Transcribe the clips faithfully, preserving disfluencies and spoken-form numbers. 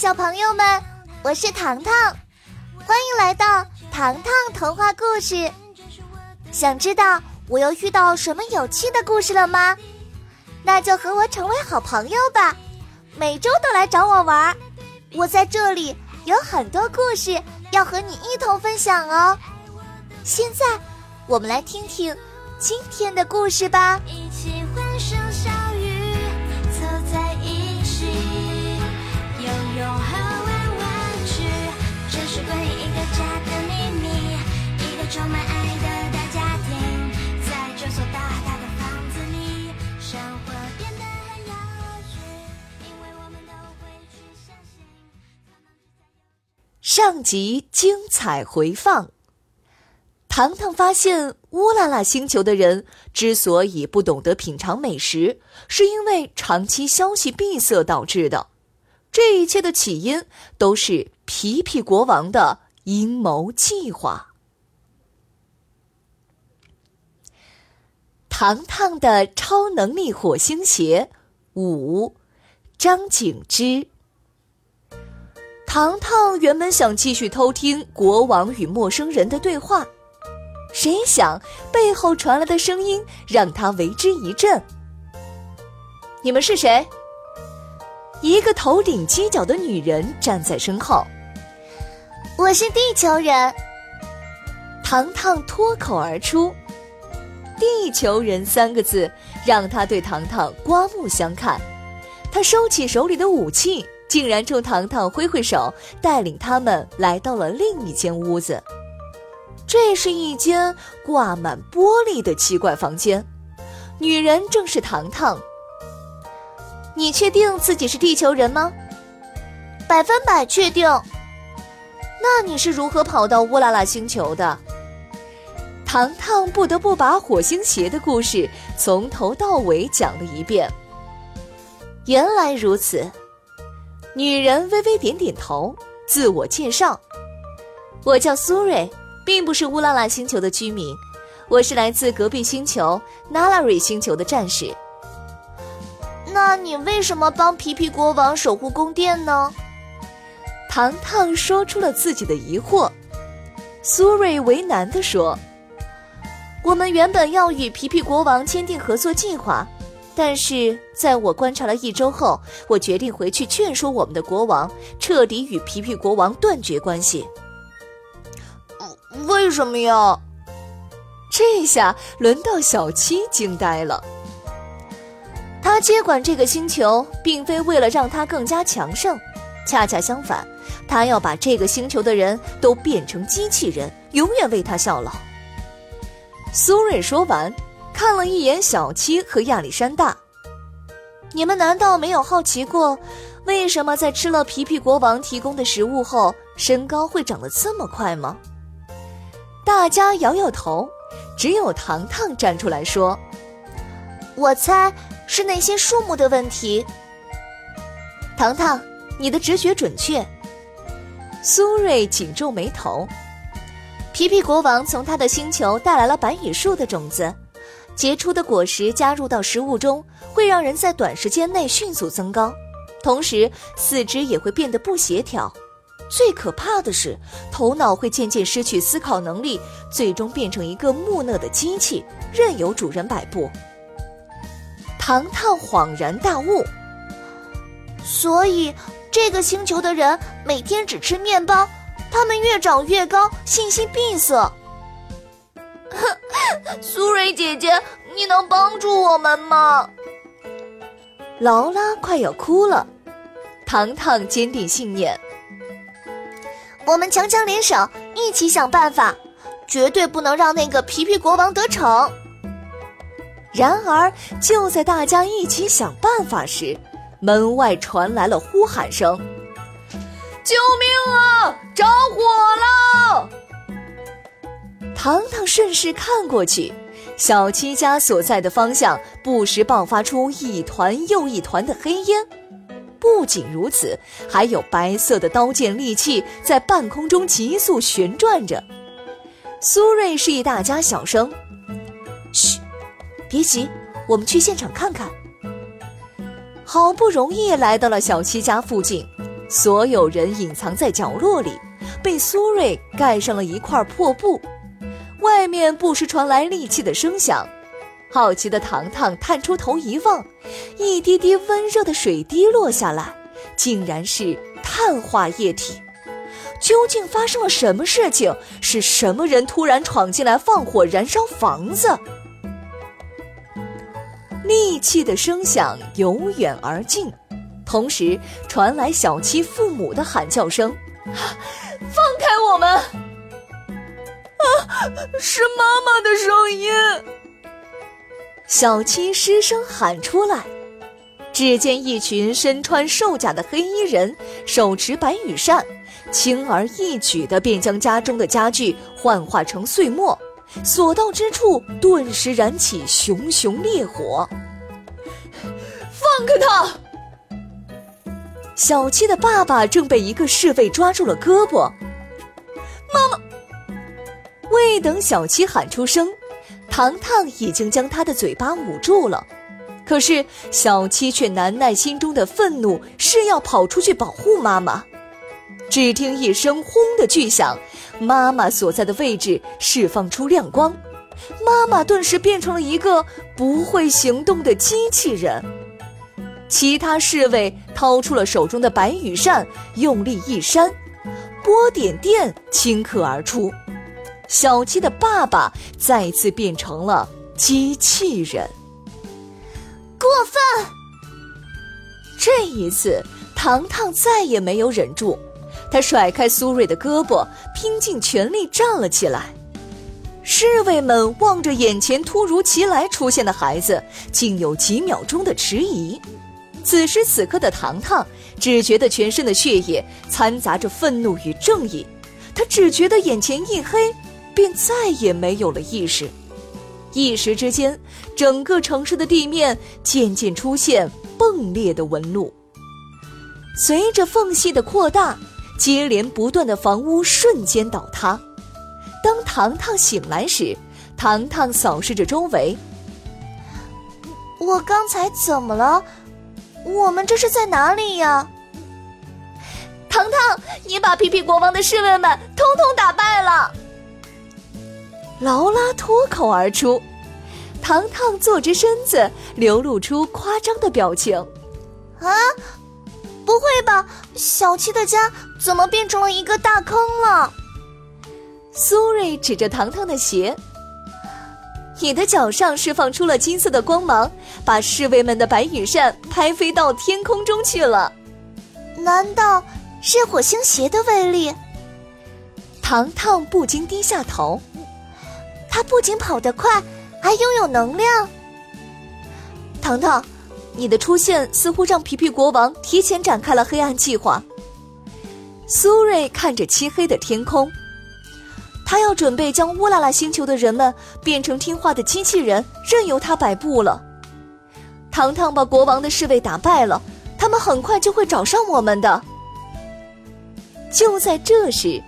小朋友们，我是糖糖，欢迎来到糖糖童话故事。想知道我又遇到什么有趣的故事了吗？那就和我成为好朋友吧，每周都来找我玩。我在这里有很多故事要和你一同分享哦。现在我们来听听今天的故事吧。一起欢声笑语，凑在一起，游泳和玩玩具，这是关于一个家的秘密，一个充满爱的大家庭，在这所大大的房子里，生活变得很有趣，因为我们都会去相信。上集精彩回放。糖糖发现乌拉拉星球的人之所以不懂得品尝美食，是因为长期消息闭塞导致的。这一切的起因都是皮皮国王的阴谋计划。糖糖的超能力火星鞋五，张景之。糖糖原本想继续偷听国王与陌生人的对话，谁想背后传来的声音让他为之一震。你们是谁？一个头顶犄角的女人站在身后。我是地球人。糖糖脱口而出。地球人三个字让他对糖糖刮目相看。他收起手里的武器，竟然冲糖糖挥挥手，带领他们来到了另一间屋子。这是一间挂满玻璃的奇怪房间，女人正是糖糖。你确定自己是地球人吗？百分百确定。那你是如何跑到乌拉拉星球的？糖糖不得不把火星鞋的故事从头到尾讲了一遍。原来如此。女人微微点点头，自我介绍。我叫苏瑞，并不是乌拉拉星球的居民，我是来自隔壁星球纳拉瑞星球的战士。那你为什么帮皮皮国王守护宫殿呢？糖糖说出了自己的疑惑。苏瑞为难地说，我们原本要与皮皮国王签订合作计划，但是在我观察了一周后，我决定回去劝说我们的国王，彻底与皮皮国王断绝关系。为什么呀？这下轮到小七惊呆了。他接管这个星球并非为了让他更加强盛，恰恰相反，他要把这个星球的人都变成机器人，永远为他效劳。苏瑞说完，看了一眼小七和亚历山大。你们难道没有好奇过，为什么在吃了皮皮国王提供的食物后，身高会长得这么快吗？大家摇摇头，只有糖糖站出来说，我猜是那些树木的问题。糖糖，你的直觉准确。苏瑞紧皱眉头。皮皮国王从他的星球带来了白羽树的种子，结出的果实加入到食物中，会让人在短时间内迅速增高，同时四肢也会变得不协调。最可怕的是，头脑会渐渐失去思考能力，最终变成一个木讷的机器，任由主人摆布。糖糖恍然大悟，所以这个星球的人每天只吃面包，他们越长越高，信息闭塞。苏瑞姐姐，你能帮助我们吗？劳拉快要哭了。糖糖坚定信念，我们强强联手，一起想办法，绝对不能让那个皮皮国王得逞。然而就在大家一起想办法时，门外传来了呼喊声，救命啊，着火了！糖糖顺势看过去，小七家所在的方向不时爆发出一团又一团的黑烟。不仅如此，还有白色的刀剑利器在半空中急速旋转着。苏瑞示意大家小声，嘘，别急，我们去现场看看。好不容易来到了小七家附近，所有人隐藏在角落里，被苏瑞盖上了一块破布。外面不时传来利器的声响，好奇的糖糖探出头一望，一滴滴温热的水滴落下来，竟然是碳化液体。究竟发生了什么事情？是什么人突然闯进来放火燃烧房子？利器的声响由远而近，同时传来小七父母的喊叫声：“放开我们！”啊，是妈妈的声音！小七失声喊出来。只见一群身穿兽甲的黑衣人手持白羽扇，轻而易举地便将家中的家具幻化成碎末，所到之处顿时燃起熊熊烈火。放开他！小七的爸爸正被一个侍卫抓住了胳膊。妈妈！未等小七喊出声，糖糖已经将他的嘴巴捂住了。可是小七却难耐心中的愤怒，是要跑出去保护妈妈。只听一声轰的巨响，妈妈所在的位置释放出亮光，妈妈顿时变成了一个不会行动的机器人。其他侍卫掏出了手中的白羽扇，用力一扇，波点电顷刻而出。小七的爸爸再次变成了机器人。过分！这一次糖糖再也没有忍住，他甩开苏瑞的胳膊，拼尽全力站了起来。侍卫们望着眼前突如其来出现的孩子，竟有几秒钟的迟疑。此时此刻的糖糖只觉得全身的血液掺杂着愤怒与正义，他只觉得眼前一黑，便再也没有了意识。一时之间，整个城市的地面渐渐出现迸裂的纹路，随着缝隙的扩大，接连不断的房屋瞬间倒塌。当糖糖醒来时，糖糖扫视着周围：“我刚才怎么了？我们这是在哪里呀？”“糖糖，你把皮皮国王的侍卫们通通打败了！”劳拉脱口而出。糖糖坐直身子，流露出夸张的表情：“啊！不会吧，小七的家怎么变成了一个大坑了？”苏瑞指着糖糖的鞋：“你的脚上释放出了金色的光芒，把侍卫们的白羽扇拍飞到天空中去了。”“难道是火星鞋的威力？”糖糖不禁低下头。“他不仅跑得快，还拥有能量。糖糖，你的出现似乎让皮皮国王提前展开了黑暗计划。”苏瑞看着漆黑的天空，他要准备将乌拉拉星球的人们变成听话的机器人，任由他摆布了。糖糖把国王的侍卫打败了，他们很快就会找上我们的。就在这时，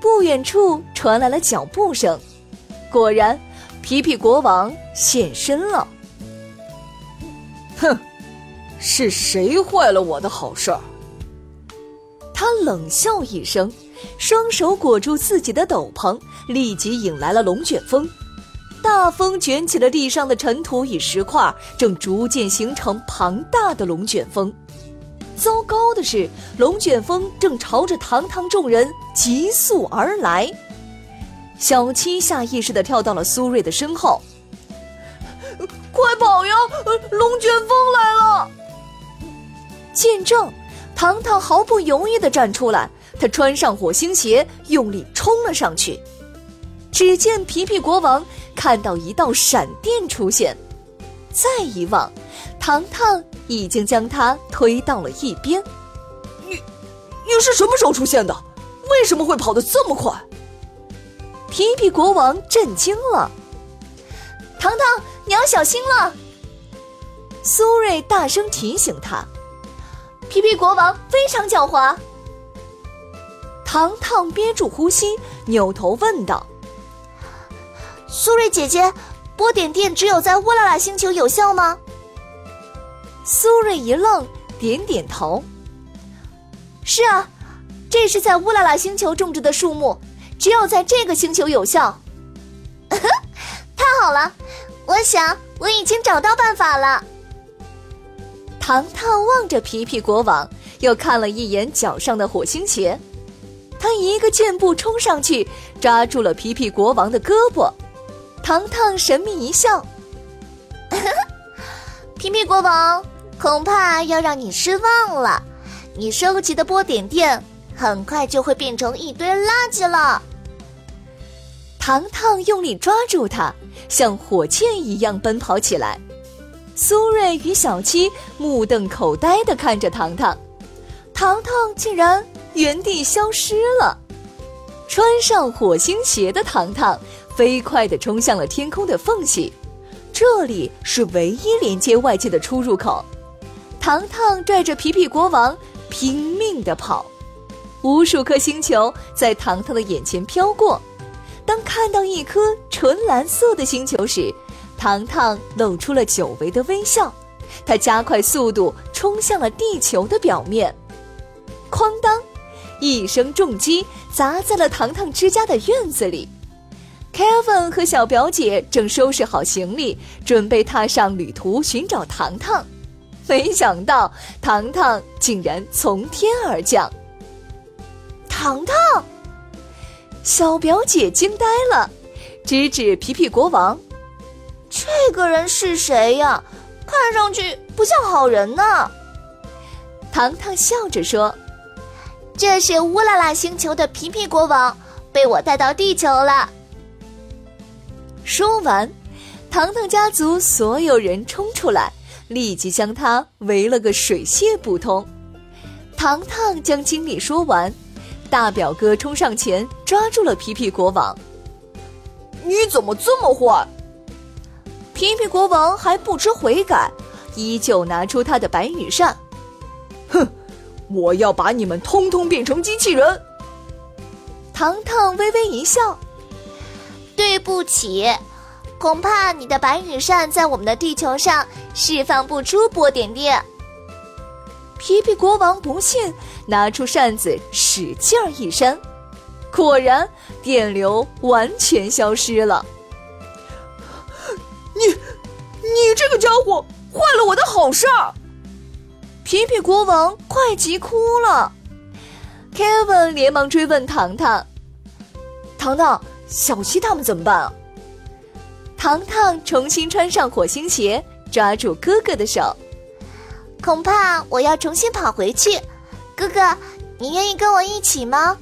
不远处传来了脚步声，果然，皮皮国王现身了。“哼！是谁坏了我的好事儿？”他冷笑一声，双手裹住自己的斗篷，立即引来了龙卷风。大风卷起了地上的尘土与石块，正逐渐形成庞大的龙卷风。糟糕的是，龙卷风正朝着糖糖众人急速而来。小七下意识地跳到了苏瑞的身后：“快跑呀，龙卷风来了！”见证，糖糖毫不犹豫地站出来，他穿上火星鞋，用力冲了上去。只见皮皮国王看到一道闪电出现，再一望，糖糖已经将他推到了一边。你，你是什么时候出现的？为什么会跑得这么快？”皮皮国王震惊了。“糖糖，你要小心了！”苏瑞大声提醒他：“皮皮国王非常狡猾。”糖糖憋住呼吸，扭头问道：“苏瑞姐姐，波点电只有在乌拉拉星球有效吗？”苏瑞一愣，点点头：“是啊，这是在乌拉拉星球种植的树木，只有在这个星球有效。太好了，我想我已经找到办法了。糖糖望着皮皮国王，又看了一眼脚上的火星鞋，他一个箭步冲上去，抓住了皮皮国王的胳膊。糖糖神秘一笑：皮皮国王，恐怕要让你失望了，你收集的波点点很快就会变成一堆垃圾了。糖糖用力抓住它，像火箭一样奔跑起来。苏瑞与小七目瞪口呆地看着糖糖，糖糖竟然原地消失了。穿上火星鞋的糖糖飞快地冲向了天空的缝隙，这里是唯一连接外界的出入口。糖糖拽着皮皮国王拼命地跑，无数颗星球在糖糖的眼前飘过。当看到一颗纯蓝色的星球时，糖糖露出了久违的微笑，他加快速度冲向了地球的表面。哐当一声重击砸在了糖糖之家的院子里， Kevin 和小表姐正收拾好行李，准备踏上旅途寻找糖糖。没想到糖糖竟然从天而降。糖糖！小表姐惊呆了，指指皮皮国王：这个人是谁呀？看上去不像好人呢。糖糖笑着说：这是乌拉拉星球的皮皮国王，被我带到地球了。说完，糖糖家族所有人冲出来，立即将他围了个水泄不通。糖糖将经历说完，大表哥冲上前抓住了皮皮国王：你怎么这么坏？皮皮国王还不知悔改，依旧拿出他的白羽扇：哼，我要把你们通通变成机器人。糖糖微微一笑：对不起，恐怕你的白羽扇在我们的地球上释放不出波点点。皮皮国王不信，拿出扇子使劲儿一扇，果然电流完全消失了。你你这个家伙坏了我的好事儿！皮皮国王快急哭了。 Kevin 连忙追问糖糖：糖糖，小七他们怎么办啊？糖糖重新穿上火星鞋，抓住哥哥的手：恐怕我要重新跑回去，哥哥，你愿意跟我一起吗？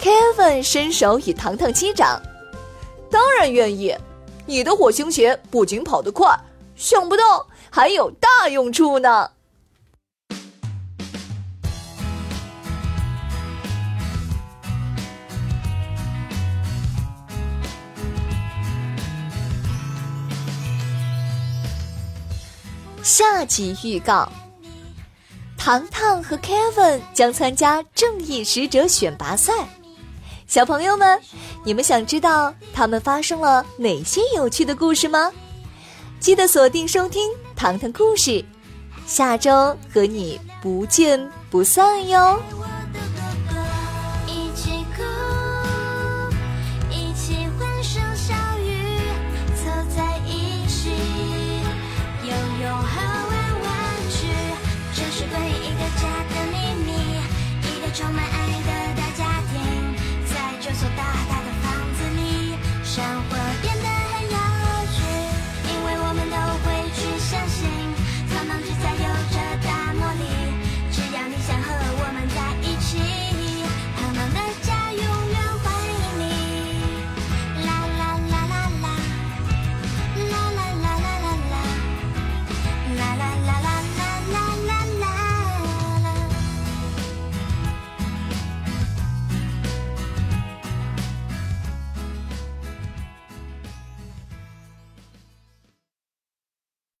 Kevin 伸手与糖糖击掌：当然愿意，你的火星鞋不仅跑得快，想不到还有大用处呢。下集预告：糖糖和 Kevin 将参加正义使者选拔赛。小朋友们，你们想知道他们发生了哪些有趣的故事吗？记得锁定收听糖糖故事，下周和你不见不散哟。